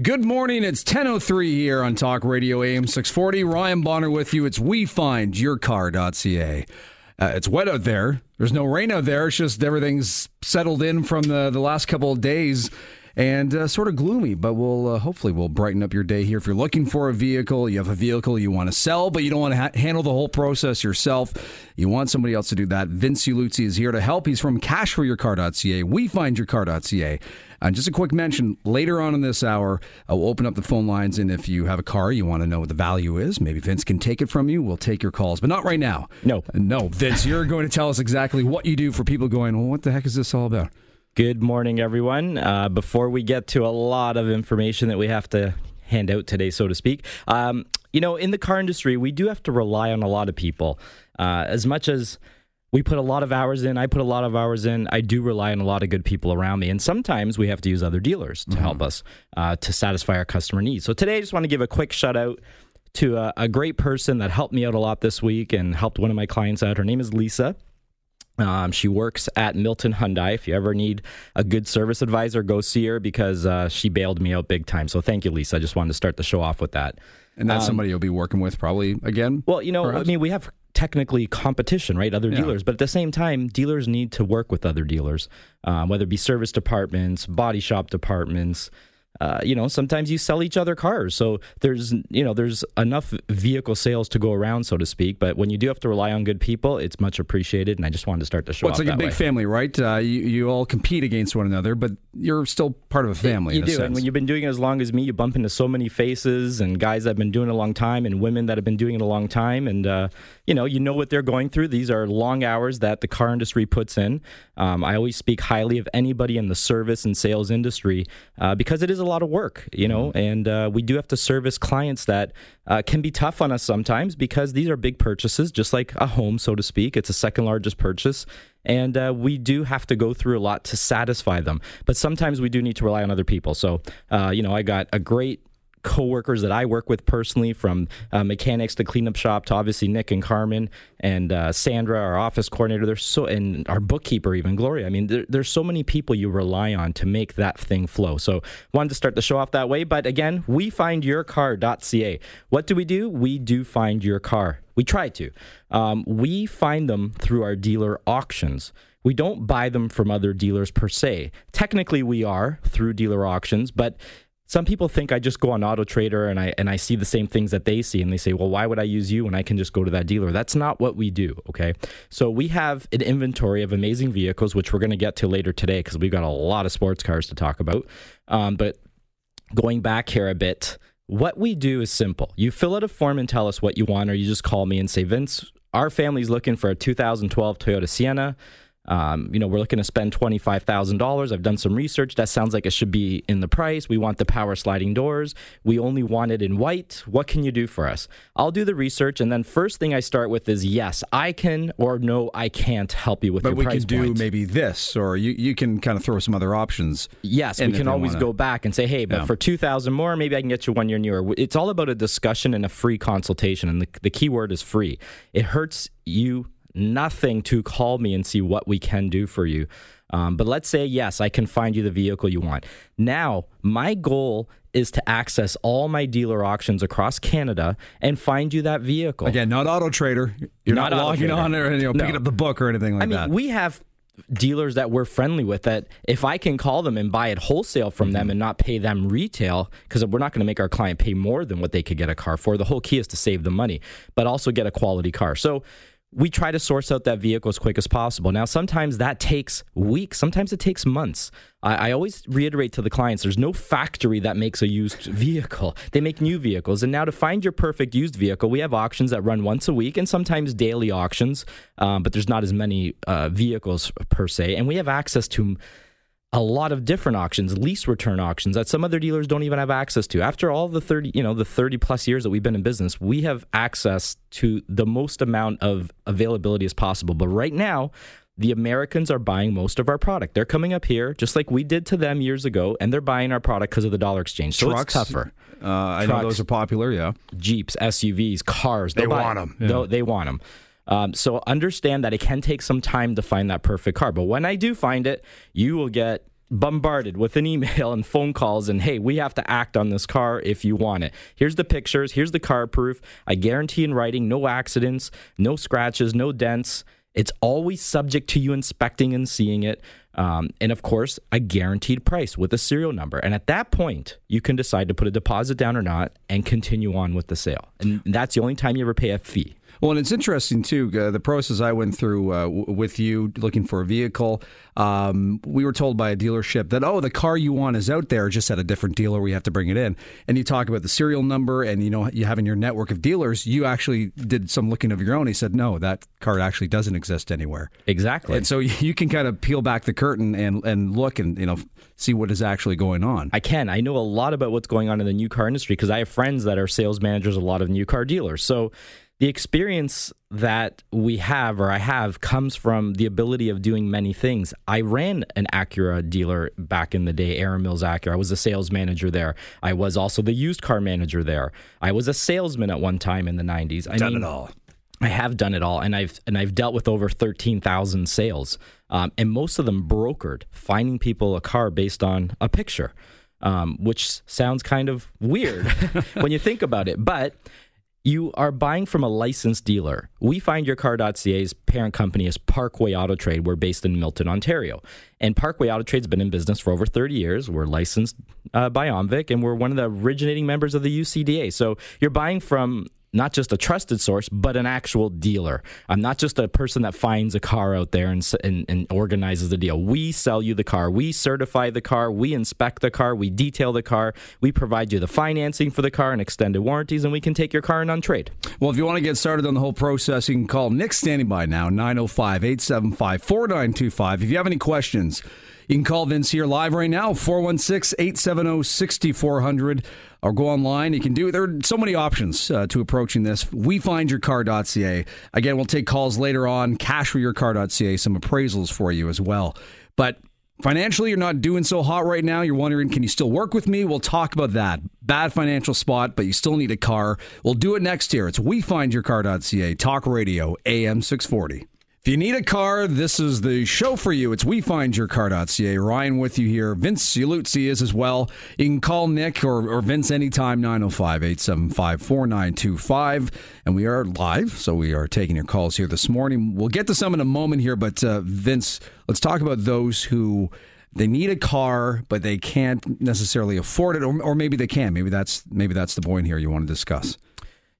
Good morning. It's 10:03 here on Talk Radio AM 640. Ryan Bonner with you. It's wefindyourcar.ca. It's wet out there. There's no rain out there. It's just everything's settled in from the last couple of days and sort of gloomy. But we'll hopefully we'll brighten up your day here. If you're looking for a vehicle, you have a vehicle you want to sell, but you don't want to handle the whole process yourself. You want somebody else to do that. Vince Uluzzi is here to help. He's from CashForYourCar.ca, wefindyourcar.ca. And just a quick mention, later on in this hour, we'll open up the phone lines, and if you have a car, you want to know what the value is, maybe Vince can take it from you, we'll take your calls, but not right now. No, Vince, you're going to tell us exactly what you do for people going, well, what the heck is this all about? Good morning, everyone. Before we get to a lot of information that we have to hand out today, so to speak, you know, in the car industry, we do have to rely on a lot of people. As much as we put a lot of hours in. I put a lot of hours in. I do rely on a lot of good people around me. And sometimes we have to use other dealers to help us to satisfy our customer needs. So today I just want to give a quick shout out to a great person that helped me out a lot this week and helped one of my clients out. Her name is Lisa. She works at Milton Hyundai. If you ever need a good service advisor, go see her because she bailed me out big time. So thank you, Lisa. I just wanted to start the show off with that. And that's somebody you'll be working with probably again? Well, you know, perhaps? I mean, we have technically competition, right? Other dealers. But at the same time, dealers need to work with other dealers, whether it be service departments, body shop departments. You know, sometimes you sell each other cars. So there's, you know, there's enough vehicle sales to go around, so to speak. But when you do have to rely on good people, it's much appreciated. And I just wanted to start the show off that way. It's like a big family, right? You all compete against one another, but you're still part of a family. You do. And when you've been doing it as long as me, you bump into so many faces and guys that have been doing it a long time and women that have been doing it a long time. And, you know what they're going through. These are long hours that the car industry puts in. I always speak highly of anybody in the service and sales industry because it is a lot of work, you know, and we do have to service clients that can be tough on us sometimes because these are big purchases, just like a home, so to speak. It's the second largest purchase, and we do have to go through a lot to satisfy them. But sometimes we do need to rely on other people. So, you know, I got a great coworkers that I work with personally, from mechanics to cleanup shop to obviously Nick and Carmen and Sandra, our office coordinator. There's so, and our bookkeeper, even Gloria. I mean, there's so many people you rely on to make that thing flow. So wanted to start the show off that way. But again, wefindyourcar.ca. What do? We do find your car. We try to. We find them through our dealer auctions. We don't buy them from other dealers per se. Technically, we are through dealer auctions, but some people think I just go on AutoTrader and I see the same things that they see, and they say, well, why would I use you when I can just go to that dealer? That's not what we do, okay? So we have an inventory of amazing vehicles, which we're going to get to later today because we've got a lot of sports cars to talk about. But going back here a bit, what we do is simple. You fill out a form and tell us what you want, or you just call me and say, Vince, our family's looking for a 2012 Toyota Sienna. You know, we're looking to spend $25,000. I've done some research. That sounds like it should be in the price. We want the power sliding doors. We only want it in white. What can you do for us? I'll do the research. And then first thing I start with is, yes, I can, or no, I can't help you with your price point. But we can do maybe this, or you can kind of throw some other options. Yes, we can always go back and say, hey, but for $2,000 more, maybe I can get you one year newer. It's all about a discussion and a free consultation. And the key word is free. It hurts you nothing to call me and see what we can do for you. But let's say, yes, I can find you the vehicle you want. Now, my goal is to access all my dealer auctions across Canada and find you that vehicle. Again, not AutoTrader. You're not logging on or picking up the book or anything like that. I mean, we have dealers that we're friendly with that if I can call them and buy it wholesale from them and not pay them retail, because we're not going to make our client pay more than what they could get a car for. The whole key is to save the money, but also get a quality car. So we try to source out that vehicle as quick as possible. Now, sometimes that takes weeks. Sometimes it takes months. I always reiterate to the clients, there's no factory that makes a used vehicle. They make new vehicles. And now to find your perfect used vehicle, we have auctions that run once a week and sometimes daily auctions, but there's not as many vehicles per se. And we have access to a lot of different auctions, lease return auctions that some other dealers don't even have access to. After all the 30 plus years that we've been in business, we have access to the most amount of availability as possible. But right now, the Americans are buying most of our product. They're coming up here just like we did to them years ago, and they're buying our product because of the dollar exchange. So trucks, it's tougher. I know those are popular, yeah. Jeeps, SUVs, cars. They want them. Yeah. They want them. So understand that it can take some time to find that perfect car. But when I do find it, you will get bombarded with an email and phone calls and, hey, we have to act on this car if you want it. Here's the pictures. Here's the car proof. I guarantee in writing, no accidents, no scratches, no dents. It's always subject to you inspecting and seeing it. And, of course, a guaranteed price with a serial number. And at that point, you can decide to put a deposit down or not and continue on with the sale. And that's the only time you ever pay a fee. Well, and it's interesting, too, the process I went through with you looking for a vehicle. We were told by a dealership that, oh, the car you want is out there, just at a different dealer. We have to bring it in. And you talk about the serial number and, you know, you having your network of dealers. You actually did some looking of your own. He said, no, that car actually doesn't exist anywhere. Exactly. And so you can kind of peel back the curtain and look and, you know, see what is actually going on. I can. I know a lot about what's going on in the new car industry because I have friends that are sales managers, a lot of new car dealers. So the experience that we have, or I have, comes from the ability of doing many things. I ran an Acura dealer back in the day, Aaron Mills Acura. I was a sales manager there. I was also the used car manager there. I was a salesman at one time in the 90s. I mean, done it all. I have done it all, and I've dealt with over 13,000 sales, and most of them brokered, finding people a car based on a picture, which sounds kind of weird when you think about it, but you are buying from a licensed dealer. wefindyourcar.ca's parent company is Parkway Auto Trade. We're based in Milton, Ontario. And Parkway Auto Trade's been in business for over 30 years. We're licensed by OMVIC, and we're one of the originating members of the UCDA. So you're buying from not just a trusted source, but an actual dealer. I'm not just a person that finds a car out there and organizes the deal. We sell you the car. We certify the car. We inspect the car. We detail the car. We provide you the financing for the car and extended warranties, and we can take your car in on trade. Well, if you want to get started on the whole process, you can call Nick, standing by now, 905-875-4925. If you have any questions, you can call Vince here live right now, 416-870-6400, or go online. You can do it. There are so many options to approaching this. wefindyourcar.ca. Again, we'll take calls later on. CashForYourCar.ca, some appraisals for you as well. But financially, you're not doing so hot right now. You're wondering, can you still work with me? We'll talk about that. Bad financial spot, but you still need a car. We'll do it next year. It's wefindyourcar.ca, Talk Radio, AM 640. If you need a car, this is the show for you. It's wefindyourcar.ca. Ryan with you here. Vince Uluzzi is as well. You can call Nick or Vince anytime, 905-875-4925. And we are live, so we are taking your calls here this morning. We'll get to some in a moment here, but Vince, let's talk about those who, they need a car, but they can't necessarily afford it, or maybe they can. Maybe that's the point here you want to discuss.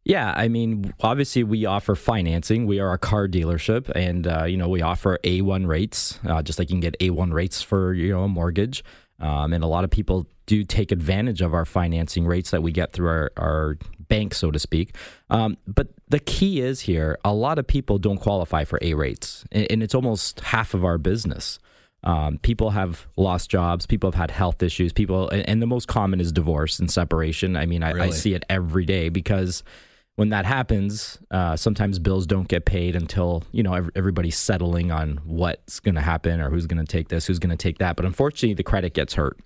Yeah, I mean, obviously we offer financing. We are a car dealership, and you know, we offer A1 rates, just like you can get A1 rates for, you know, a mortgage. And a lot of people do take advantage of our financing rates that we get through our bank, so to speak. But the key is here, a lot of people don't qualify for A rates, and it's almost half of our business. People have lost jobs. People have had health issues. People, and the most common is divorce and separation. I mean, I see it every day because when that happens, sometimes bills don't get paid until, you know, everybody's settling on what's going to happen or who's going to take this, who's going to take that. But unfortunately, the credit gets hurt.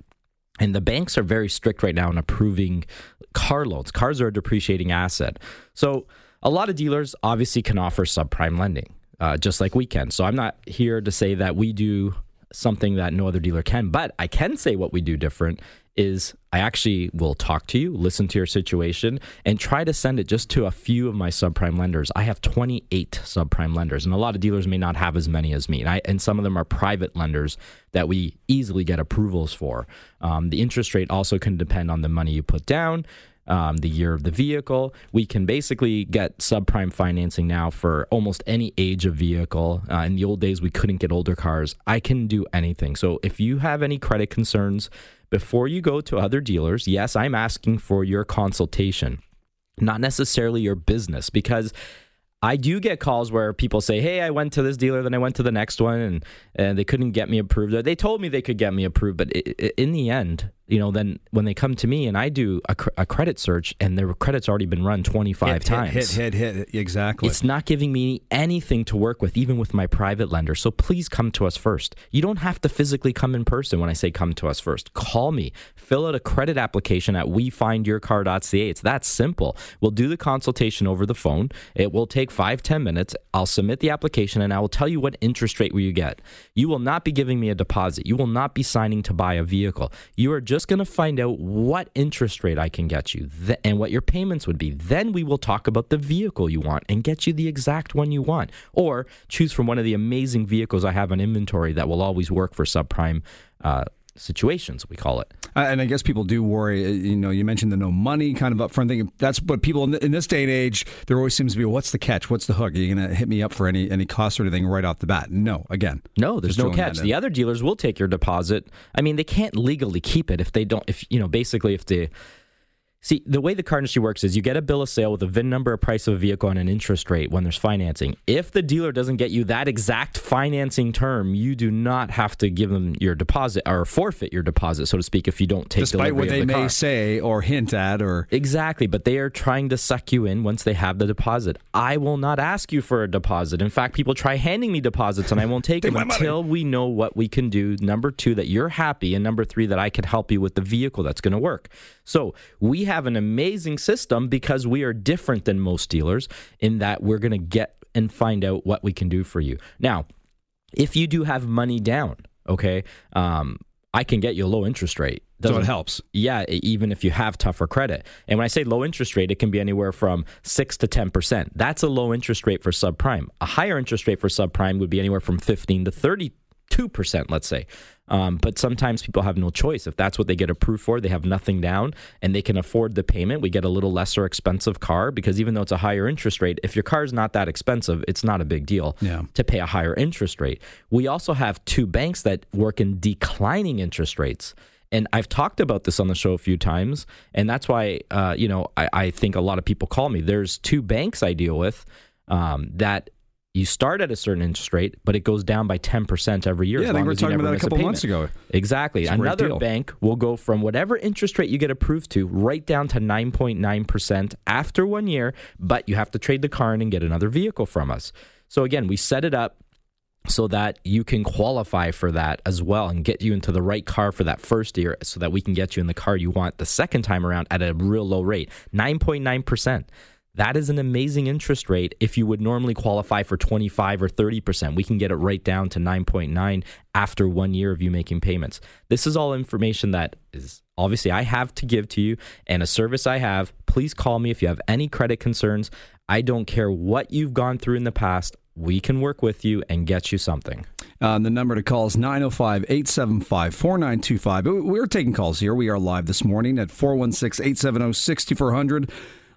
And the banks are very strict right now in approving car loans. Cars are a depreciating asset. So a lot of dealers obviously can offer subprime lending, just like we can. So I'm not here to say that we do something that no other dealer can, but I can say what we do different is I actually will talk to you, listen to your situation, and try to send it just to a few of my subprime lenders. I have 28 subprime lenders, and a lot of dealers may not have as many as me. And some of them are private lenders that we easily get approvals for. The interest rate also can depend on the money you put down, the year of the vehicle. We can basically get subprime financing now for almost any age of vehicle. In the old days, we couldn't get older cars. I can do anything. So if you have any credit concerns, before you go to other dealers, yes, I'm asking for your consultation, not necessarily your business, because I do get calls where people say, hey, I went to this dealer, then I went to the next one, and they couldn't get me approved. They told me they could get me approved, but in the end, you know, then when they come to me and I do a credit search and their credit's already been run 25 times. Hit, exactly. It's not giving me anything to work with, even with my private lender. So please come to us first. You don't have to physically come in person when I say come to us first. Call me. Fill out a credit application at wefindyourcar.ca. It's that simple. We'll do the consultation over the phone. It will take 5-10 minutes. I'll submit the application and I will tell you what interest rate you get. You will not be giving me a deposit. You will not be signing to buy a vehicle. You are just going to find out what interest rate I can get you and what your payments would be. Then we will talk about the vehicle you want and get you the exact one you want, or choose from one of the amazing vehicles I have in inventory that will always work for subprime situations, we call it. And I guess people do worry, you know, you mentioned the no money kind of upfront thing. That's what people in this day and age, there always seems to be, what's the catch? What's the hook? Are you going to hit me up for any cost or anything right off the bat? No, again. No, there's no catch. The other dealers will take your deposit. I mean, they can't legally keep it if they don't, if, you know, basically if they... See, the way the car industry works is you get a bill of sale with a VIN number, a price of a vehicle, and an interest rate when there's financing. If the dealer doesn't get you that exact financing term, you do not have to give them your deposit or forfeit your deposit, so to speak, if you don't take delivery of the car. Despite what they may say or hint at or... Exactly, but they are trying to suck you in once they have the deposit. I will not ask you for a deposit. In fact, people try handing me deposits and I won't take them until we know what we can do. Number two, that you're happy, and number three, that I can help you with the vehicle that's going to work. So we have an amazing system because we are different than most dealers in that we're going to get and find out what we can do for you. Now, if you do have money down, okay, I can get you a low interest rate. So it helps. Yeah, even if you have tougher credit. And when I say low interest rate, it can be anywhere from 6 to 10%. That's a low interest rate for subprime. A higher interest rate for subprime would be anywhere from 15 to 30%. 2%, let's say. But sometimes people have no choice. If that's what they get approved for, they have nothing down and they can afford the payment. We get a little lesser expensive car because even though it's a higher interest rate, if your car is not that expensive, it's not a big deal to pay a higher interest rate. We also have two banks that work in declining interest rates. And I've talked about this on the show a few times. And that's why, you know, I think a lot of people call me. There's two banks I deal with that you start at a certain interest rate, but it goes down by 10% every year. Yeah, I think we were talking about that a couple months ago. Exactly. Another bank will go from whatever interest rate you get approved to right down to 9.9% after 1 year, but you have to trade the car in and get another vehicle from us. So again, we set it up so that you can qualify for that as well and get you into the right car for that first year so that we can get you in the car you want the second time around at a real low rate, 9.9%. That is an amazing interest rate. If you would normally qualify for 25 or 30%, we can get it right down to 9.9 after 1 year of you making payments. This is all information that is obviously I have to give to you and a service I have. Please call me if you have any credit concerns. I don't care what you've gone through in the past. We can work with you and get you something. The number to call is 905-875-4925. We're taking calls here. We are live this morning at 416-870-6400.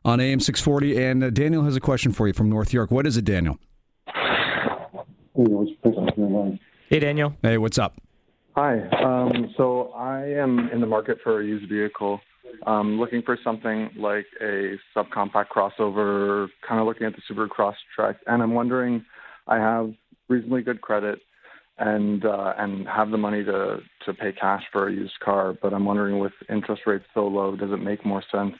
On AM 640, and Daniel has a question for you from North York. What is it, Daniel? Hey, Daniel. Hey, what's up? Hi. So I am in the market for a used vehicle. Looking for something like a subcompact crossover, kind of looking at the Subaru Crosstrek, and I'm wondering, I have reasonably good credit and have the money to pay cash for a used car, but I'm wondering with interest rates so low, does it make more sense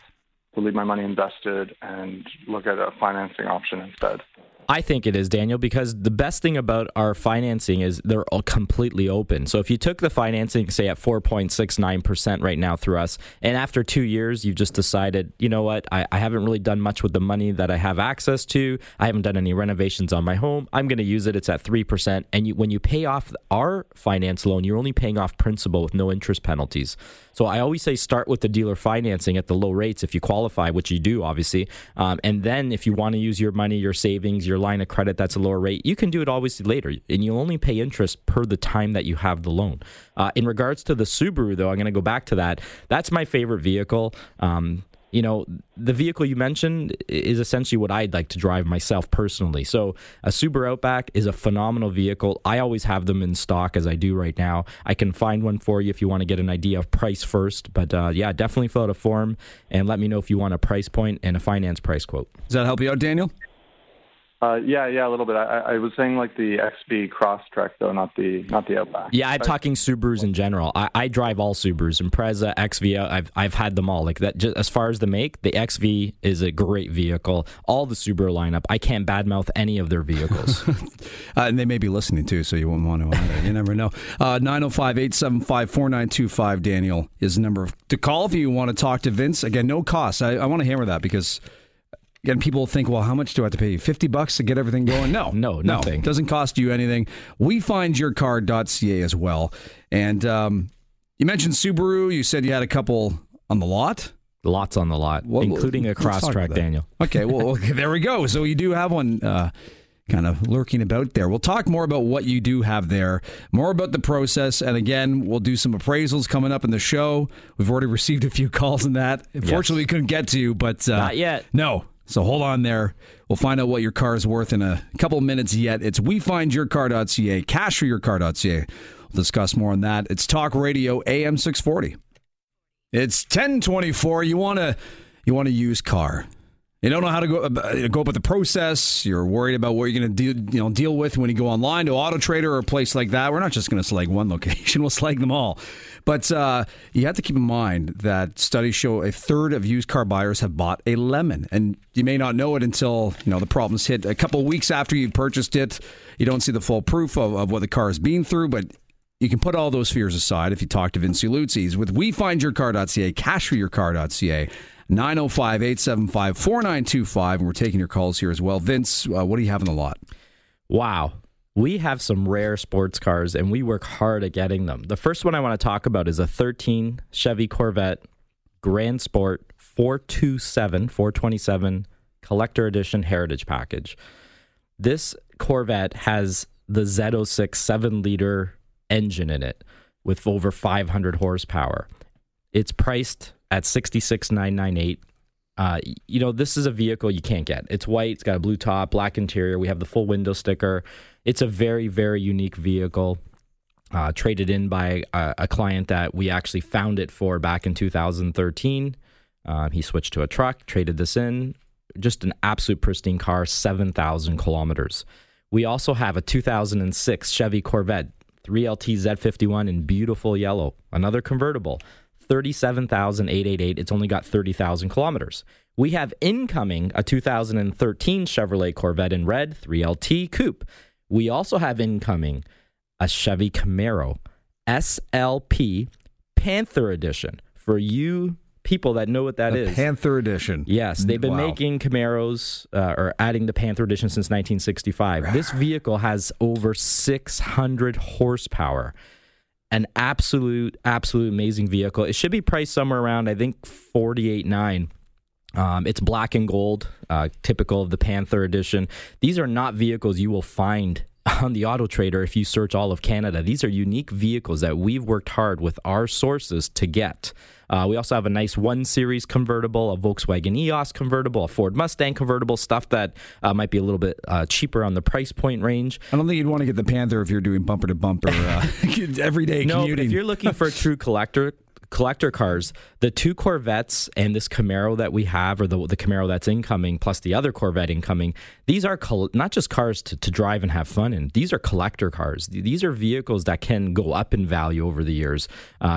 to leave my money invested and look at a financing option instead? I think it is, Daniel, because the best thing about our financing is they're all completely open. So if you took the financing, say, at 4.69% right now through us, and after 2 years, you've just decided, you know what, I haven't really done much with the money that I have access to. I haven't done any renovations on my home. I'm going to use it. It's at 3%. And when you pay off our finance loan, you're only paying off principal with no interest penalties. So I always say start with the dealer financing at the low rates if you qualify, which you do, obviously. And then if you want to use your money, your savings, your line of credit that's a lower rate, you can do it always later. And you'll only pay interest per the time that you have the loan. In regards to the Subaru, though, I'm going to go back to that. That's my favorite vehicle. You know, the vehicle you mentioned is essentially what I'd like to drive myself personally. So a Subaru Outback is a phenomenal vehicle. I always have them in stock as I do right now. I can find one for you if you want to get an idea of price first. But yeah, definitely fill out a form and let me know if you want a price point and a finance price quote. Does that help you out, Daniel? Yeah, a little bit. I was saying like the XV Crosstrek, though, not the Outback. Yeah, I'm talking Subarus in general. I drive all Subarus, Impreza, XV. I've had them all. Like that, just as far as the make, the XV is a great vehicle. All the Subaru lineup, I can't badmouth any of their vehicles. And they may be listening too, so you won't want to either. You never know. 905-875-4925, Daniel, is the number to call if you want to talk to Vince. Again, no cost. I want to hammer that because. And people think, well, how much do I have to pay you? $50 to get everything going? No. No, nothing. It doesn't cost you anything. wefindyourcar.ca as well. And you mentioned Subaru. You said you had a couple on the lot? Lots on the lot, well, including a Crosstrek, Daniel. Okay, well, there we go. So you do have one kind of lurking about there. We'll talk more about what you do have there, more about the process. And again, we'll do some appraisals coming up in the show. We've already received a few calls on that. Unfortunately, yes. We couldn't get to you, but... Not yet. No. So hold on there. We'll find out what your car is worth in a couple of minutes yet. It's wefindyourcar.ca, cashforyourcar.ca. We'll discuss more on that. It's Talk Radio AM 640. It's 10:24. You want to use car. You don't know how to go about the process. You're worried about what you're going to deal with when you go online to AutoTrader or a place like that. We're not just going to select one location. We'll select them all. But you have to keep in mind that studies show a third of used car buyers have bought a lemon. And you may not know it until the problems hit a couple of weeks after you've purchased it. You don't see the full proof of what the car has been through, but you can put all those fears aside if you talk to Vince Uluzzi. He's with wefindyourcar.ca, cashforyourcar.ca. 905-875-4925, and we're taking your calls here as well. Vince, what do you have in the lot? Wow. We have some rare sports cars, and we work hard at getting them. The first one I want to talk about is a 13 Chevy Corvette Grand Sport 427 Collector Edition Heritage Package. This Corvette has the Z06 7-liter engine in it with over 500 horsepower. It's priced at $66,998. This is a vehicle you can't get. It's white. It's got a blue top, black interior. We have the full window sticker. It's a very, very unique vehicle. Traded in by a client that we actually found it for back in 2013. He switched to a truck, traded this in. Just an absolute pristine car, 7,000 kilometers. We also have a 2006 Chevy Corvette 3LT Z51 in beautiful yellow. Another convertible. 37,888. It's only got 30,000 kilometers. We have incoming a 2013 Chevrolet Corvette in red, 3LT Coupe. We also have incoming a Chevy Camaro SLP Panther Edition. For you people that know what that is. Panther Edition. Yes, they've been making Camaros or adding the Panther Edition since 1965. This vehicle has over 600 horsepower. An absolute amazing vehicle. It should be priced somewhere around, I think, $48,900. It's black and gold, typical of the Panther Edition. These are not vehicles you will find on the Auto Trader if you search all of Canada. These are unique vehicles that we've worked hard with our sources to get. We also have a nice 1 Series convertible, a Volkswagen EOS convertible, a Ford Mustang convertible, stuff that might be a little bit cheaper on the price point range. I don't think you'd want to get the Panther if you're doing bumper-to-bumper everyday commuting. No, but if you're looking for true collector cars, the two Corvettes and this Camaro that we have, or the Camaro that's incoming, plus the other Corvette incoming, these are not just cars to drive and have fun in. These are collector cars. These are vehicles that can go up in value over the years.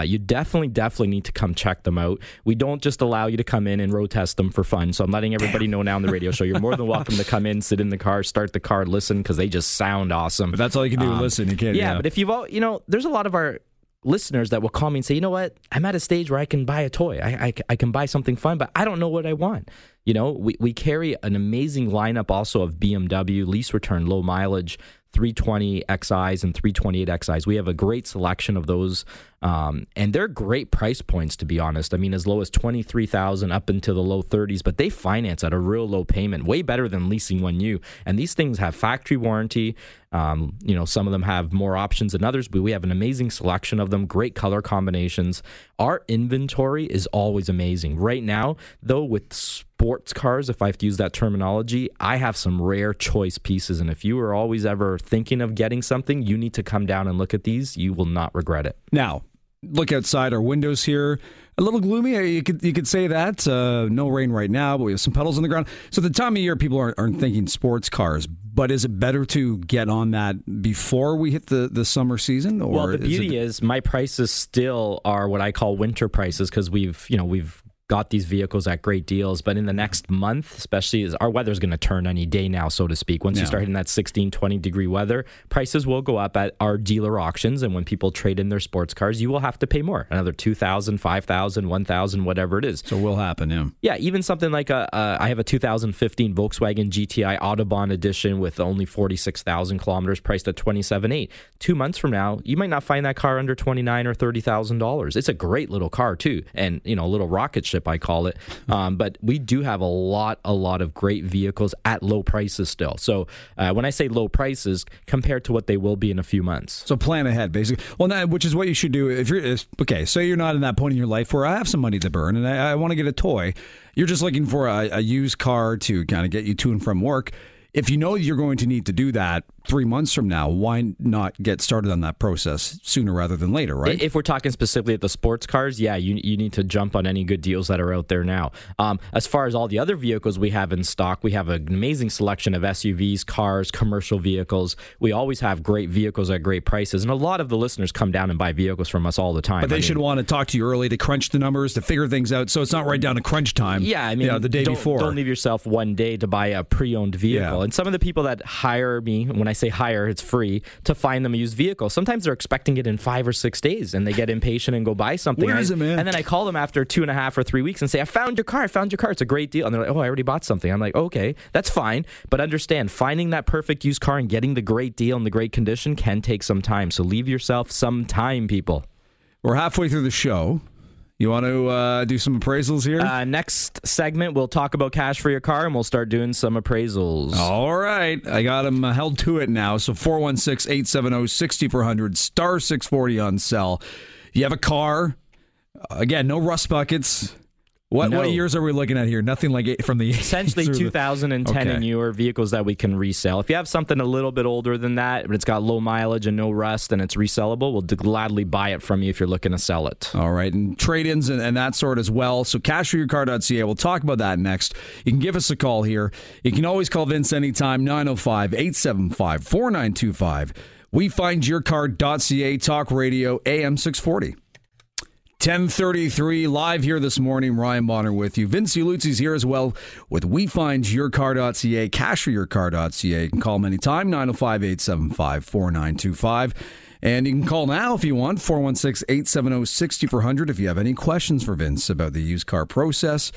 You definitely need to come check them out. We don't just allow you to come in and road test them for fun, so I'm letting everybody know now on the radio show, you're more than welcome to come in, sit in the car, start the car, listen, because they just sound awesome. But that's all you can do, listen. You can't, but if you've all, there's a lot of our listeners that will call me and say, you know what, I'm at a stage where I can buy a toy. I can buy something fun, but I don't know what I want. We carry an amazing lineup also of BMW, lease return, low mileage, 320 XIs and 328 XIs. We have a great selection of those, and they're great price points, to be honest. I mean, as low as $23,000 up into the low 30s, but they finance at a real low payment, way better than leasing one new. And these things have factory warranty. Some of them have more options than others, but we have an amazing selection of them, great color combinations. Our inventory is always amazing. Right now, though, with sports cars, if I have to use that terminology, I have some rare choice pieces. And if you are always ever thinking of getting something, you need to come down and look at these. You will not regret it. Now, look outside our windows here. A little gloomy, you could say that. No rain right now, but we have some puddles on the ground. So the time of year, people aren't thinking sports cars, But is it better to get on that before we hit the summer season? Or well, the beauty is my prices still are what I call winter prices, because we've got these vehicles at great deals. But in the next month, especially, as our weather's going to turn any day now, so to speak. Once you start hitting that 16, 20-degree weather, prices will go up at our dealer auctions. And when people trade in their sports cars, you will have to pay more, another $2,000, $5,000, $1,000, whatever it is. So it will happen, yeah. Yeah, even something like I have a 2015 Volkswagen GTI Autobahn Edition with only 46,000 kilometers, priced at $27,800. 2 months from now, you might not find that car under $29,000 or $30,000. It's a great little car, too, and a little rocket ship, I call it. But we do have a lot of great vehicles at low prices still. So when I say low prices, compared to what they will be in a few months. So plan ahead, basically. Well, which is what you should do. Say you're not in that point in your life where I have some money to burn and I want to get a toy. You're just looking for a used car to kind of get you to and from work. If you know you're going to need to do that 3 months from now, why not get started on that process sooner rather than later, right? If we're talking specifically at the sports cars, yeah, you need to jump on any good deals that are out there now. As far as all the other vehicles we have in stock, we have an amazing selection of SUVs, cars, commercial vehicles. We always have great vehicles at great prices, and a lot of the listeners come down and buy vehicles from us all the time. But they should want to talk to you early to crunch the numbers, to figure things out, so it's not right down to crunch time. Yeah, I mean, the day before. Don't leave yourself one day to buy a pre-owned vehicle. Yeah. And some of the people that hire me, when I say hire, it's free, to find them a used vehicle. Sometimes they're expecting it in 5 or 6 days, and they get impatient and go buy something. Where is it, man? And then I call them after 2.5 or 3 weeks and say, I found your car. It's a great deal. And they're like, oh, I already bought something. I'm like, okay, that's fine. But understand, finding that perfect used car and getting the great deal and the great condition can take some time. So leave yourself some time, people. We're halfway through the show. You want to do some appraisals here? Next segment, we'll talk about Cash for Your Car, and we'll start doing some appraisals. All right. I got them held to it now. So 416-870-6400, star 640 on cell. You have a car. Again, no rust buckets. What years are we looking at here? Nothing like it from the... Essentially 2010 and newer vehicles that we can resell. If you have something a little bit older than that, but it's got low mileage and no rust and it's resellable, we'll gladly buy it from you if you're looking to sell it. All right. And trade-ins and that sort as well. So CashForYourCar.ca. We'll talk about that next. You can give us a call here. You can always call Vince anytime, 905-875-4925. wefindyourcar.ca, Talk Radio, AM 640. 10:33 live here this morning. Ryan Bonner with you. Vince Uluzzi's here as well with wefindyourcar.ca, cashforyourcar.ca. You can call him anytime, 905-875-4925. And you can call now if you want, 416-870-6400 if you have any questions for Vince about the used car process.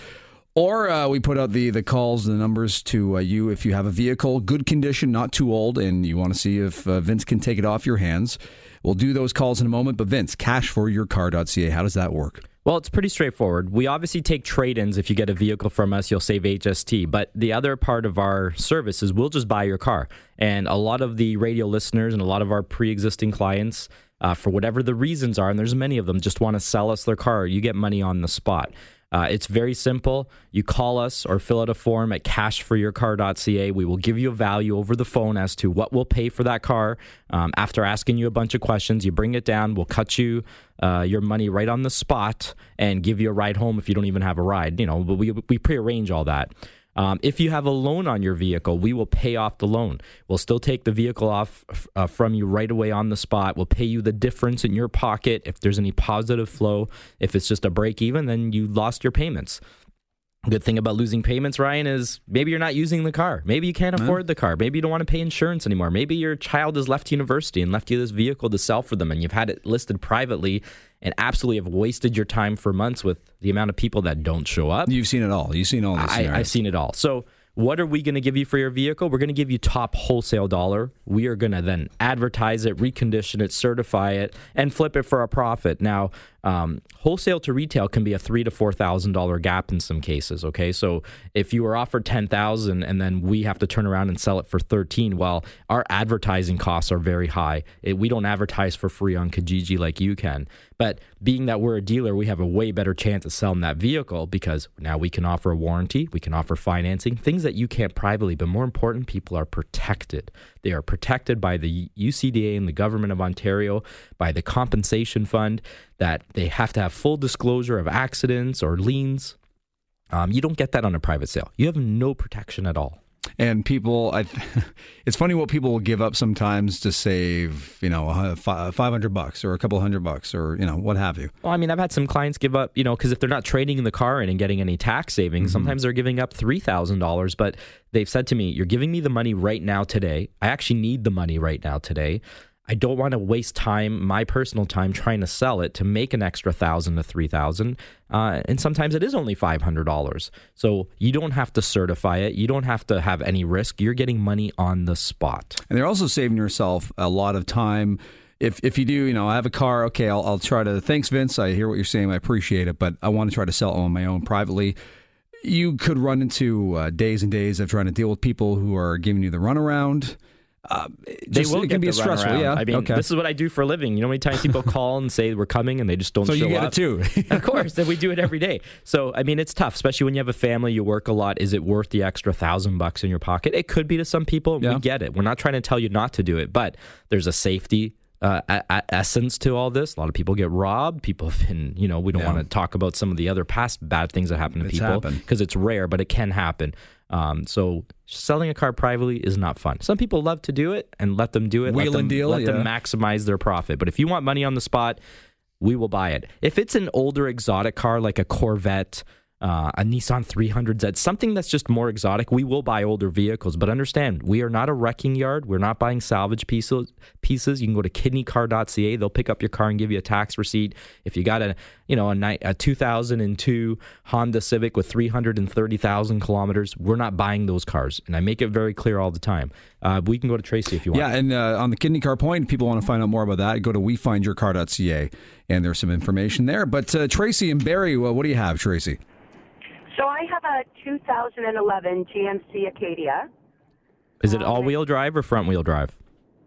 Or we put out the calls, the numbers to you if you have a vehicle, good condition, not too old, and you want to see if Vince can take it off your hands. We'll do those calls in a moment. But Vince, cashforyourcar.ca, how does that work? Well, it's pretty straightforward. We obviously take trade-ins. If you get a vehicle from us, you'll save HST. But the other part of our service is we'll just buy your car. And a lot of the radio listeners and a lot of our pre-existing clients, for whatever the reasons are, and there's many of them, just want to sell us their car. You get money on the spot. It's very simple. You call us or fill out a form at cashforyourcar.ca. We will give you a value over the phone as to what we'll pay for that car. After asking you a bunch of questions, you bring it down. We'll cut you your money right on the spot and give you a ride home if you don't even have a ride. But we prearrange all that. If you have a loan on your vehicle, we will pay off the loan. We'll still take the vehicle off from you right away on the spot. We'll pay you the difference in your pocket if there's any positive flow. If it's just a break even, then you lost your payments. Good thing about losing payments, Ryan, is maybe you're not using the car. Maybe you can't afford the car. Maybe you don't want to pay insurance anymore. Maybe your child has left university and left you this vehicle to sell for them, and you've had it listed privately and absolutely have wasted your time for months with the amount of people that don't show up. You've seen it all. You've seen all this. I've seen it all. So what are we going to give you for your vehicle? We're going to give you top wholesale dollar. We are going to then advertise it, recondition it, certify it, and flip it for a profit. Now, wholesale to retail can be a $3,000 to $4,000 gap in some cases, okay? So if you were offered $10,000 and then we have to turn around and sell it for $13,000, well, our advertising costs are very high. We don't advertise for free on Kijiji like you can. But being that we're a dealer, we have a way better chance of selling that vehicle because now we can offer a warranty, we can offer financing, things that you can't privately, but more important, people are protected. They are protected by the UCDA and the government of Ontario, by the compensation fund, that they have to have full disclosure of accidents or liens. You don't get that on a private sale. You have no protection at all. And people, it's funny what people will give up sometimes to save, you know, $500 or a couple $100 or, you know, what have you. Well, I mean, I've had some clients give up, you know, because if they're not trading the car in and getting any tax savings, sometimes they're giving up $3,000. But they've said to me, you're giving me the money right now today. I actually need the money right now today. I don't want to waste time, my personal time, trying to sell it to make an extra $1,000 to $3,000. And sometimes it is only $500. So you don't have to certify it. You don't have to have any risk. You're getting money on the spot. And they're also saving yourself a lot of time. If you do, you know, I have a car. Okay, I'll try to. Thanks, Vince. I hear what you're saying. I appreciate it, but I want to try to sell on my own privately. You could run into days and days of trying to deal with people who are giving you the runaround. It can be stressful. Yeah. I mean, This is what I do for a living. You know how many times people call and say we're coming and they just don't show up? So you get it too. Of course, we do it every day. So, I mean, it's tough, especially when you have a family, you work a lot. Is it worth the extra $1,000 in your pocket? It could be to some people. Yeah. We get it. We're not trying to tell you not to do it, but there's a safety essence to all this. A lot of people get robbed. People have been, you know, we don't want to talk about some of the other past bad things that happen to people because it's rare, but it can happen. So selling a car privately is not fun. Some people love to do it and let them do it. Wheel and deal. Let them maximize their profit. But if you want money on the spot, we will buy it. If it's an older exotic car like a Corvette, a Nissan 300Z, something that's just more exotic, we will buy older vehicles. But understand, we are not a wrecking yard. We're not buying salvage pieces. You can go to kidneycar.ca. They'll pick up your car and give you a tax receipt. If you got a 2002 Honda Civic with 330,000 kilometers, we're not buying those cars. And I make it very clear all the time. We can go to Tracy if you want. Yeah, and on the kidney car point, people want to find out more about that, go to wefindyourcar.ca, and there's some information there. But Tracy and Barry, well, what do you have, Tracy? So I have a 2011 GMC Acadia. Is it all-wheel drive or front-wheel drive?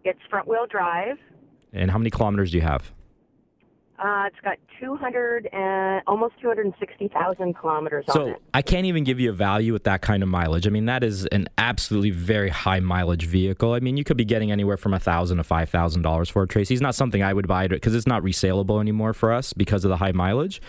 It's front-wheel drive. And how many kilometers do you have? It's got almost 260,000 kilometers on it. So I can't even give you a value with that kind of mileage. I mean, that is an absolutely very high mileage vehicle. I mean, you could be getting anywhere from $1,000 to $5,000 for it, Tracy. It's not something I would buy because it's not resaleable anymore for us because of the high mileage.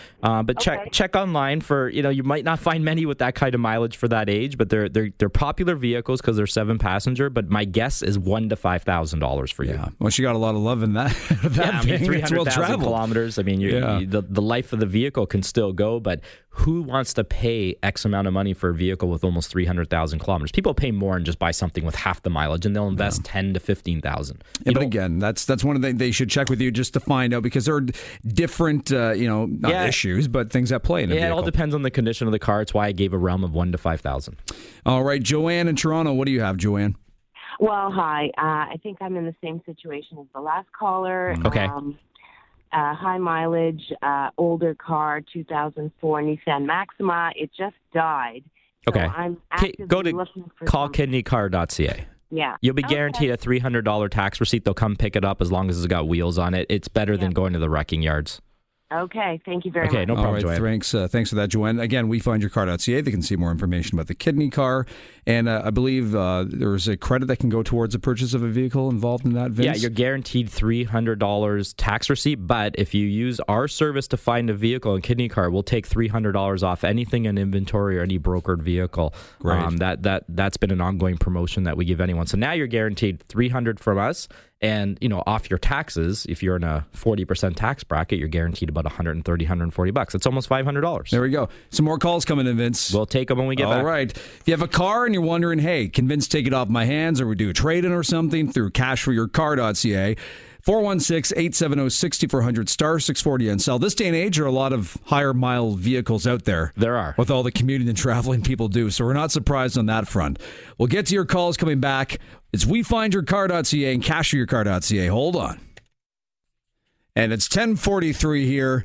Check online for, you know, you might not find many with that kind of mileage for that age, but they're popular vehicles because they're 7-passenger. But my guess is $1,000 to $5,000 for you. Yeah, well, she got a lot of love in that. I mean, 300,000 kilometers. I mean, the life of the vehicle can still go, but who wants to pay X amount of money for a vehicle with almost 300,000 kilometers? People pay more and just buy something with half the mileage, and they'll invest $10,000 to $15,000. Yeah, but again, that's one of the things they should check with you just to find out, because there are different, issues, but things at play in a vehicle. Yeah, it all depends on the condition of the car. It's why I gave a realm of $1,000 to $5,000. All right, Joanne in Toronto, what do you have, Joanne? Well, hi. I think I'm in the same situation as the last caller. Okay. High mileage, older car, 2004 Nissan Maxima. It just died. Okay. So I'm actively looking for kidneycar.ca. Yeah. You'll be guaranteed a $300 tax receipt. They'll come pick it up as long as it's got wheels on it. It's better than going to the wrecking yards. Okay. Thank you very much. Okay, no problem, Joanne. Thanks for that, Joanne. Again, wefindyourcar.ca. They can see more information about the kidney car. And I believe there's a credit that can go towards the purchase of a vehicle involved in that, Vince? Yeah, you're guaranteed $300 tax receipt, but if you use our service to find a vehicle, and Kidney Car, we'll take $300 off anything in inventory or any brokered vehicle. Right. That's been an ongoing promotion that we give anyone. So now you're guaranteed $300 from us, and off your taxes, if you're in a 40% tax bracket, you're guaranteed about $130, $140. It's almost $500. There we go. Some more calls coming in, Vince. We'll take them when we get back. All right. If you have a car and you're wondering, hey, can Vince take it off my hands, or we do a trade-in or something, through CashForYourCar.ca, 416-870-6400, *640 and sell. This day and age, there are a lot of higher mile vehicles out there. There are. With all the commuting and traveling people do, so we're not surprised on that front. We'll get to your calls coming back. It's wefindyourcar.ca and cashforyourcar.ca. Hold on. And it's 10:43 here.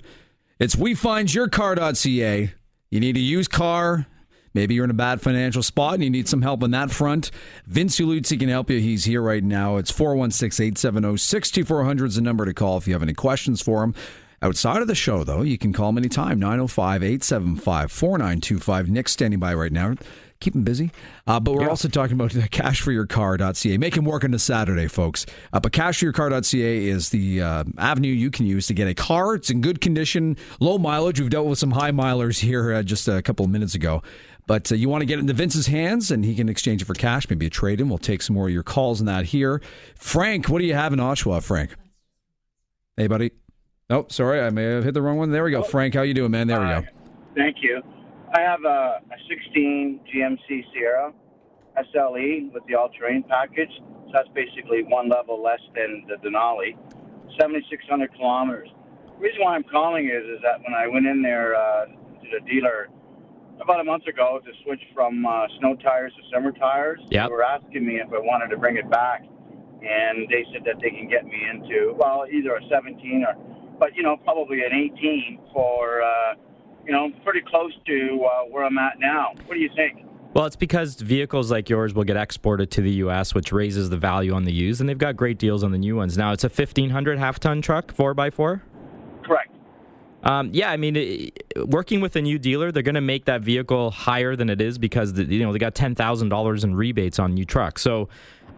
It's wefindyourcar.ca. You need a used car. Maybe you're in a bad financial spot and you need some help on that front. Vince Uluzzi can help you. He's here right now. It's 416-870-6400 is the number to call if you have any questions for him. Outside of the show, though, you can call him anytime, 905-875-4925. Nick's standing by right now. keep them busy. But we're also talking about CashForYourCar.ca. Make them work on a Saturday, folks. But CashForYourCar.ca is the avenue you can use to get a car. It's in good condition, low mileage. We've dealt with some high milers here just a couple of minutes ago. But you want to get it into Vince's hands, and he can exchange it for cash, maybe a trade-in. We'll take some more of your calls on that here. Frank, what do you have in Oshawa, Frank? Hey, buddy. Oh, sorry, I may have hit the wrong one. There we go. Frank, how you doing, man? There we go. Thank you. I have a 16 GMC Sierra SLE with the all-terrain package. So that's basically one level less than the Denali. 7,600 kilometers. The reason why I'm calling is that when I went in there to the dealer about a month ago to switch from snow tires to summer tires, they were asking me if I wanted to bring it back. And they said that they can get me into, well, either a 17 or, but, you know, probably an 18 for, you know, pretty close to where I'm at now. What do you think? Well, it's because vehicles like yours will get exported to the U.S., which raises the value on the used, and they've got great deals on the new ones. Now, it's a 1,500 half-ton truck, 4x4? Correct. Yeah, I mean, working with a new dealer, they're going to make that vehicle higher than it is because, you know, they got $10,000 in rebates on new trucks. So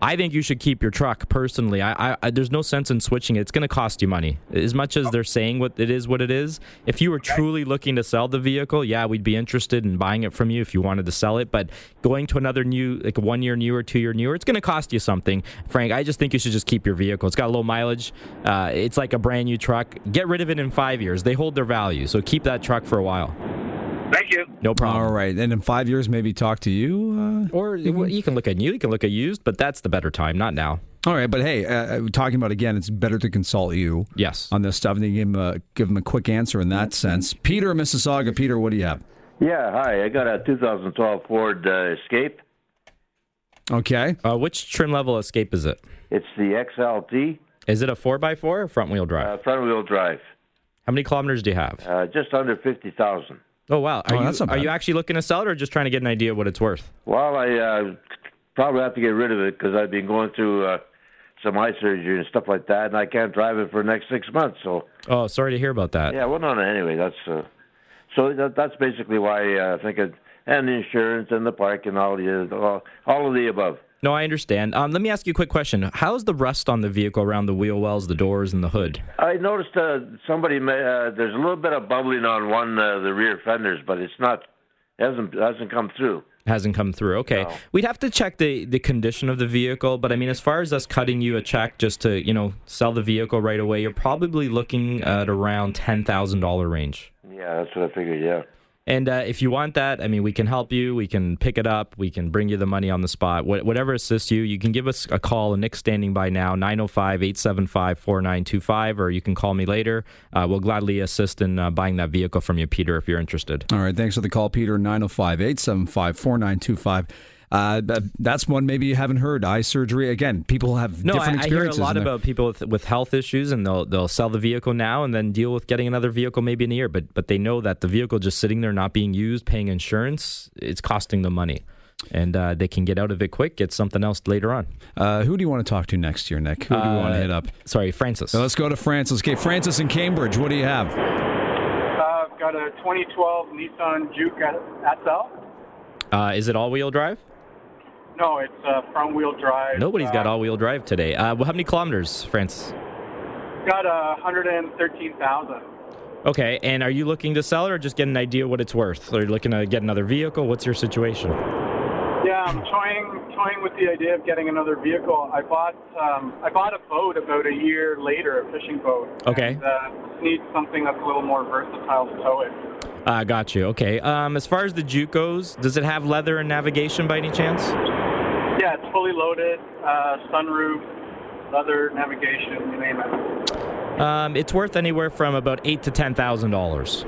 I think you should keep your truck, personally. I there's no sense in switching it. It's going to cost you money. As much as they're saying what it is, if you were truly looking to sell the vehicle, yeah, we'd be interested in buying it from you if you wanted to sell it. But going to another new, like 1 year newer, 2 year newer, it's going to cost you something. Frank, I just think you should just keep your vehicle. It's got low mileage. It's like a brand new truck. Get rid of it in 5 years. They hold their value. So keep that truck for a while. Thank you. No problem. All right. And in 5 years, maybe talk to you? Or you can look at new, you can look at used, but that's the better time, not now. All right. But hey, talking about, again, it's better to consult you on this stuff. And you give them a quick answer in that sense. Peter, Mississauga. Peter, what do you have? Yeah. Hi. I got a 2012 Ford Escape. Okay. Which trim level Escape is it? It's the XLT. Is it a 4x4 or front-wheel drive? Front-wheel drive. How many kilometers do you have? Just under 50,000. Oh, wow. Are you actually looking to sell it or just trying to get an idea of what it's worth? Well, I probably have to get rid of it because I've been going through some eye surgery and stuff like that, and I can't drive it for the next 6 months. So. Oh, sorry to hear about that. Yeah, well, no, anyway, that's so that's basically why I think it, and the insurance and the park and all of the above. No, I understand. Let me ask you a quick question. How's the rust on the vehicle around the wheel wells, the doors, and the hood? I noticed there's a little bit of bubbling on one the rear fenders, but it hasn't come through. Hasn't come through. Okay. No. We'd have to check the condition of the vehicle, but I mean, as far as us cutting you a check just to, you know, sell the vehicle right away, you're probably looking at around $10,000 range. Yeah, that's what I figured, yeah. And if you want that, I mean, we can help you. We can pick it up. We can bring you the money on the spot. Whatever assists you, you can give us a call. And Nick's standing by now, 905-875-4925, or you can call me later. We'll gladly assist in buying that vehicle from you, Peter, if you're interested. All right. Thanks for the call, Peter, 905-875-4925. That's one maybe you haven't heard. Eye surgery. Again, people have different experiences. I hear a lot about people with health issues, and they'll sell the vehicle now and then deal with getting another vehicle maybe in a year. But they know that the vehicle just sitting there not being used, paying insurance, it's costing them money. And they can get out of it quick, get something else later on. Who do you want to talk to next year, Nick? Who do you want to hit up? Sorry, Francis. So let's go to Francis. Okay, Francis in Cambridge, what do you have? I've got a 2012 Nissan Juke SL. Is it all-wheel drive? No, it's front-wheel drive. Nobody's got all-wheel drive today. Well, how many kilometers, Francis? Got 113,000. Okay, and are you looking to sell it or just get an idea what it's worth? Are you looking to get another vehicle? What's your situation? Yeah, I'm toying with the idea of getting another vehicle. I bought a boat about a year later, a fishing boat. Okay. And, need something that's a little more versatile to tow it. Got you. Okay. As far as the Juke goes, does it have leather and navigation by any chance? Yeah, it's fully loaded, sunroof, leather, navigation, you name it. It's worth anywhere from about $8,000 to $10,000.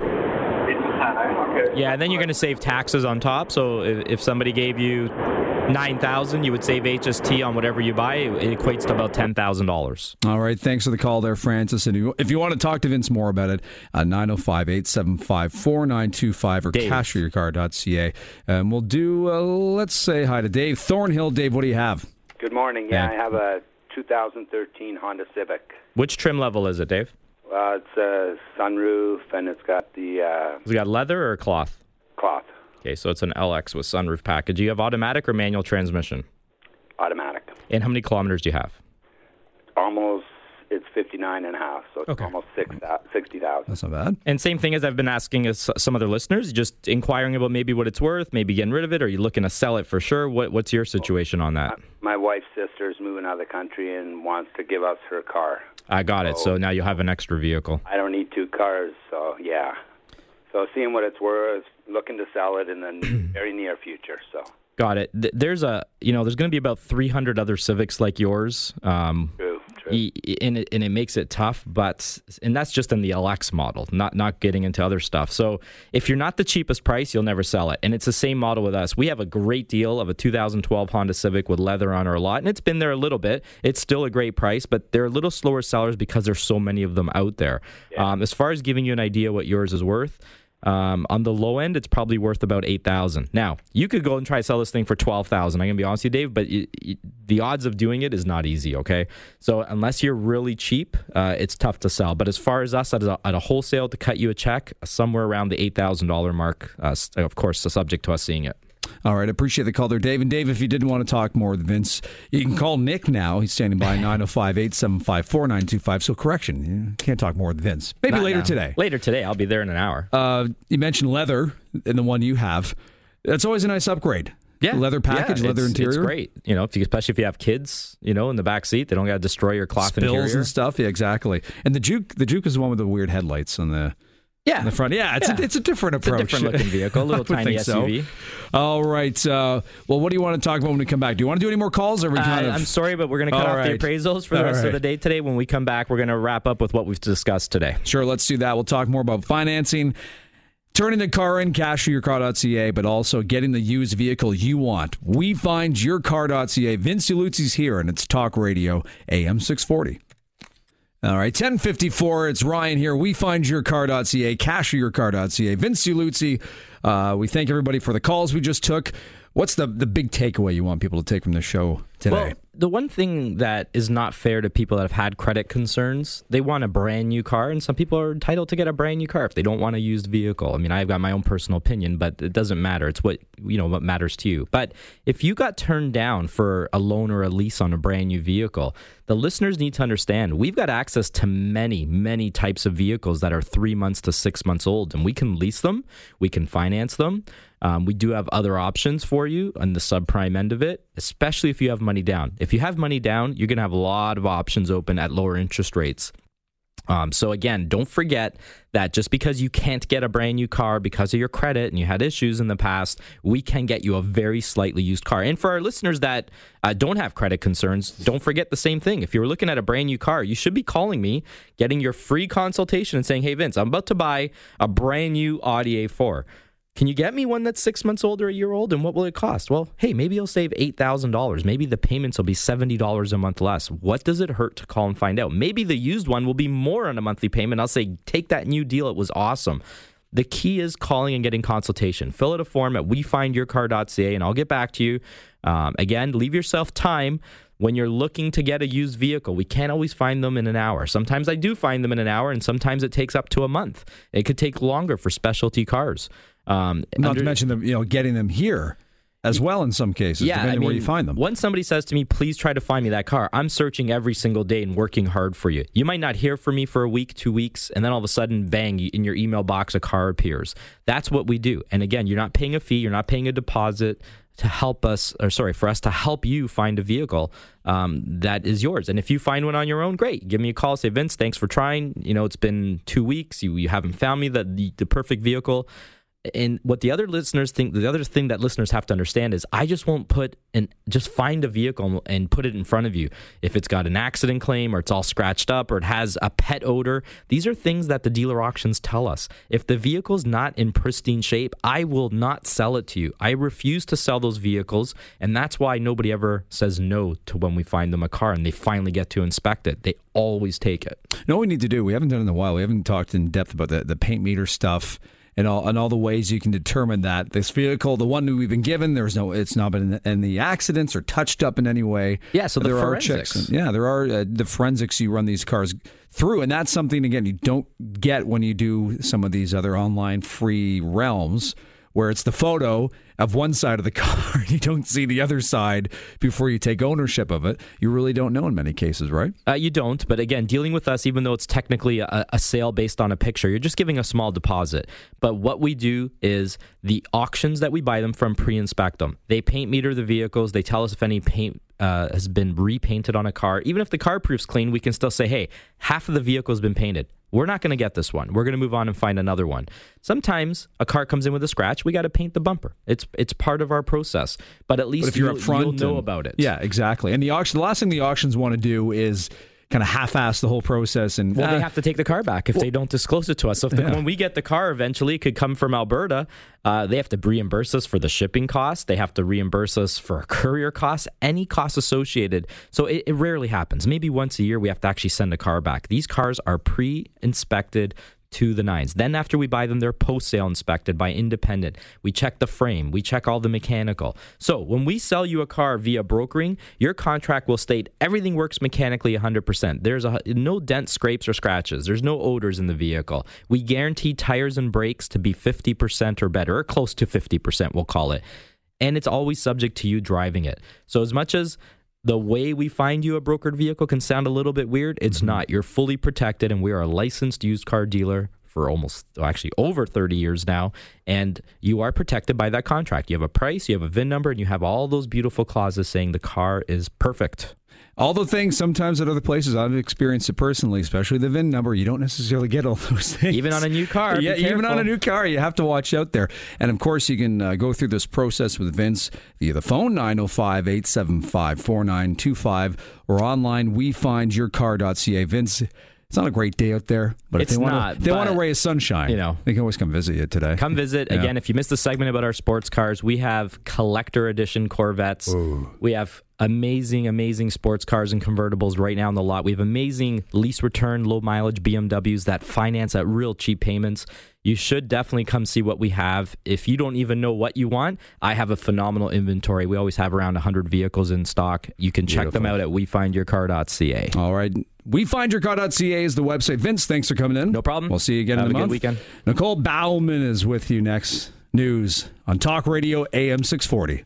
Okay. Yeah, and then you're going to save taxes on top. So if somebody gave you $9,000, you would save HST on whatever you buy. It equates to about $10,000. All right, thanks for the call there, Francis. And if you want to talk to Vince more about it, 905-875-4925 or CashForYourCar.ca. And we'll do, let's say hi to Dave Thornhill. Dave, what do you have? Good morning. Yeah, I have a 2013 Honda Civic. Which trim level is it, Dave? It's a sunroof, and it's got leather or cloth? Cloth. Okay, so it's an LX with sunroof package. Do you have automatic or manual transmission? Automatic. And how many kilometers do you have? Almost, it's 59 and a half, so it's almost 60,000. That's not bad. And same thing as I've been asking as some other listeners, just inquiring about maybe what it's worth, maybe getting rid of it, or are you looking to sell it for sure? What's your situation on that? My wife's sister's moving out of the country and wants to give us her car. I got it, so now you'll have an extra vehicle. I don't need two cars, so yeah. So seeing what it's worth, looking to sell it in the very near future, so... Got it. There's going to be about 300 other Civics like yours. True. And it makes it tough, and that's just in the LX model, not getting into other stuff. So if you're not the cheapest price, you'll never sell it. And it's the same model with us. We have a great deal of a 2012 Honda Civic with leather on our lot, and it's been there a little bit. It's still a great price, but they're a little slower sellers because there's so many of them out there. Yeah. As far as giving you an idea what yours is worth, on the low end, it's probably worth about $8,000. Now, you could go and try to sell this thing for $12,000. I'm going to be honest with you, Dave, but the odds of doing it is not easy, okay? So unless you're really cheap, it's tough to sell. But as far as us at a wholesale to cut you a check, somewhere around the $8,000 mark, of course, subject to us seeing it. All right, I appreciate the call there, Dave. And Dave, if you didn't want to talk more with Vince, you can call Nick now. He's standing by 905-875-4925. So correction, you can't talk more with Vince. Maybe not later now. Today. Later today, I'll be there in an hour. You mentioned leather in the one you have. That's always a nice upgrade. Yeah, leather package, leather interior. It's great, especially if you have kids, in the back seat, they don't got to destroy your cloth spills interior and stuff. Yeah, exactly. And the Juke is the one with the weird headlights on the. Yeah, in the front. Yeah, it's a different approach. It's a different looking vehicle, a little tiny SUV. So. All right. Well, what do you want to talk about when we come back? Do you want to do any more calls? Or I'm sorry, but we're going to cut off the appraisals for the rest of the day today. When we come back, we're going to wrap up with what we've discussed today. Sure, let's do that. We'll talk more about financing, turning the car in, CashForYourCar.ca, but also getting the used vehicle you want. wefindyourcar.ca. Vince Uluzzi's here, and it's Talk Radio AM 640. All right, 10:54, it's Ryan here. wefindyourcar.ca, cashforyourcar.ca. Vince Uluzzi, we thank everybody for the calls we just took. What's the big takeaway you want people to take from the show today? Well, the one thing that is not fair to people that have had credit concerns, they want a brand new car, and some people are entitled to get a brand new car if they don't want a used vehicle. I mean, I've got my own personal opinion, but it doesn't matter. It's what matters to you. But if you got turned down for a loan or a lease on a brand new vehicle, the listeners need to understand we've got access to many, many types of vehicles that are 3 months to 6 months old, and we can lease them, we can finance them. We do have other options for you on the subprime end of it, especially if you have money down. If you have money down, you're going to have a lot of options open at lower interest rates. So again, don't forget that just because you can't get a brand new car because of your credit and you had issues in the past, we can get you a very slightly used car. And for our listeners that don't have credit concerns, don't forget the same thing. If you're looking at a brand new car, you should be calling me, getting your free consultation and saying, hey, Vince, I'm about to buy a brand new Audi A4. Can you get me one that's 6 months old or a year old, and what will it cost? Well, hey, maybe you'll save $8,000. Maybe the payments will be $70 a month less. What does it hurt to call and find out? Maybe the used one will be more on a monthly payment. I'll say, take that new deal. It was awesome. The key is calling and getting consultation. Fill out a form at wefindyourcar.ca, and I'll get back to you. Again, leave yourself time. When you're looking to get a used vehicle, we can't always find them in an hour. Sometimes I do find them in an hour, and sometimes it takes up to a month. It could take longer for specialty cars. Not to mention them, getting them here as well in some cases, depending where you find them. Once somebody says to me, please try to find me that car, I'm searching every single day and working hard for you. You might not hear from me for a week, 2 weeks, and then all of a sudden, bang, in your email box, a car appears. That's what we do. And again, you're not paying a fee. You're not paying a deposit for us to help you find a vehicle that is yours. And if you find one on your own, great. Give me a call. Say, Vince, thanks for trying. It's been 2 weeks. You haven't found me the perfect vehicle. And what the other thing that listeners have to understand is I just won't find a vehicle and put it in front of you. If it's got an accident claim or it's all scratched up or it has a pet odor, these are things that the dealer auctions tell us. If the vehicle's not in pristine shape, I will not sell it to you. I refuse to sell those vehicles, and that's why nobody ever says no to when we find them a car and they finally get to inspect it. They always take it. No, we need to do. We haven't done it in a while. We haven't talked in depth about the paint meter stuff. And all the ways you can determine that this vehicle, the one we've been given, it's not been in the accidents or touched up in any way. Yeah, so there are forensics. There are the forensics you run these cars through, and that's something again you don't get when you do some of these other online free realms where it's the photo of one side of the car, you don't see the other side before you take ownership of it. You really don't know in many cases, right? You don't, but again, dealing with us, even though it's technically a sale based on a picture, you're just giving a small deposit. But what we do is the auctions that we buy them from pre-inspect them. They paint meter the vehicles. They tell us if any paint has been repainted on a car. Even if the car proof's clean, we can still say, hey, half of the vehicle has been painted. We're not going to get this one. We're going to move on and find another one. Sometimes a car comes in with a scratch. We got to paint the bumper. It's part of our process. But at least but if you're up front, you'll know about it. Yeah, exactly. And the last thing the auctions want to do is kind of half-ass the whole process. And they have to take the car back if they don't disclose it to us. So if when we get the car eventually, it could come from Alberta, they have to reimburse us for the shipping cost. They have to reimburse us for courier costs, any costs associated. So it rarely happens. Maybe once a year, we have to actually send a car back. These cars are pre-inspected to the nines. Then after we buy them, they're post-sale inspected by independent. We check the frame. We check all the mechanical. So when we sell you a car via brokering, your contract will state everything works mechanically 100%. There's no dents, scrapes, or scratches. There's no odors in the vehicle. We guarantee tires and brakes to be 50% or better, or close to 50%, we'll call it. And it's always subject to you driving it. So as much as the way we find you a brokered vehicle can sound a little bit weird, it's not. You're fully protected, and we are a licensed used car dealer for over 30 years now, and you are protected by that contract. You have a price, you have a VIN number, and you have all those beautiful clauses saying the car is perfect. All the things sometimes at other places, I've experienced it personally, especially the VIN number, you don't necessarily get all those things. Even on a new car. Yeah, even on a new car, you have to watch out there. And of course, you can go through this process with Vince via the phone, 905-875-4925, or online, wefindyourcar.ca. Vince, it's not a great day out there, but if they want a ray of sunshine, they can always come visit you today. Come visit. Yeah. Again, if you missed the segment about our sports cars, we have collector edition Corvettes. Ooh. We have amazing, amazing sports cars and convertibles right now on the lot. We have amazing lease return, low mileage BMWs that finance at real cheap payments. You should definitely come see what we have. If you don't even know what you want, I have a phenomenal inventory. We always have around 100 vehicles in stock. You can check them out at wefindyourcar.ca. All right. wefindyourcar.ca is the website. Vince, thanks for coming in. No problem. We'll see you again in a month. Good weekend. Nicole Bauman is with you next. News on Talk Radio AM 640.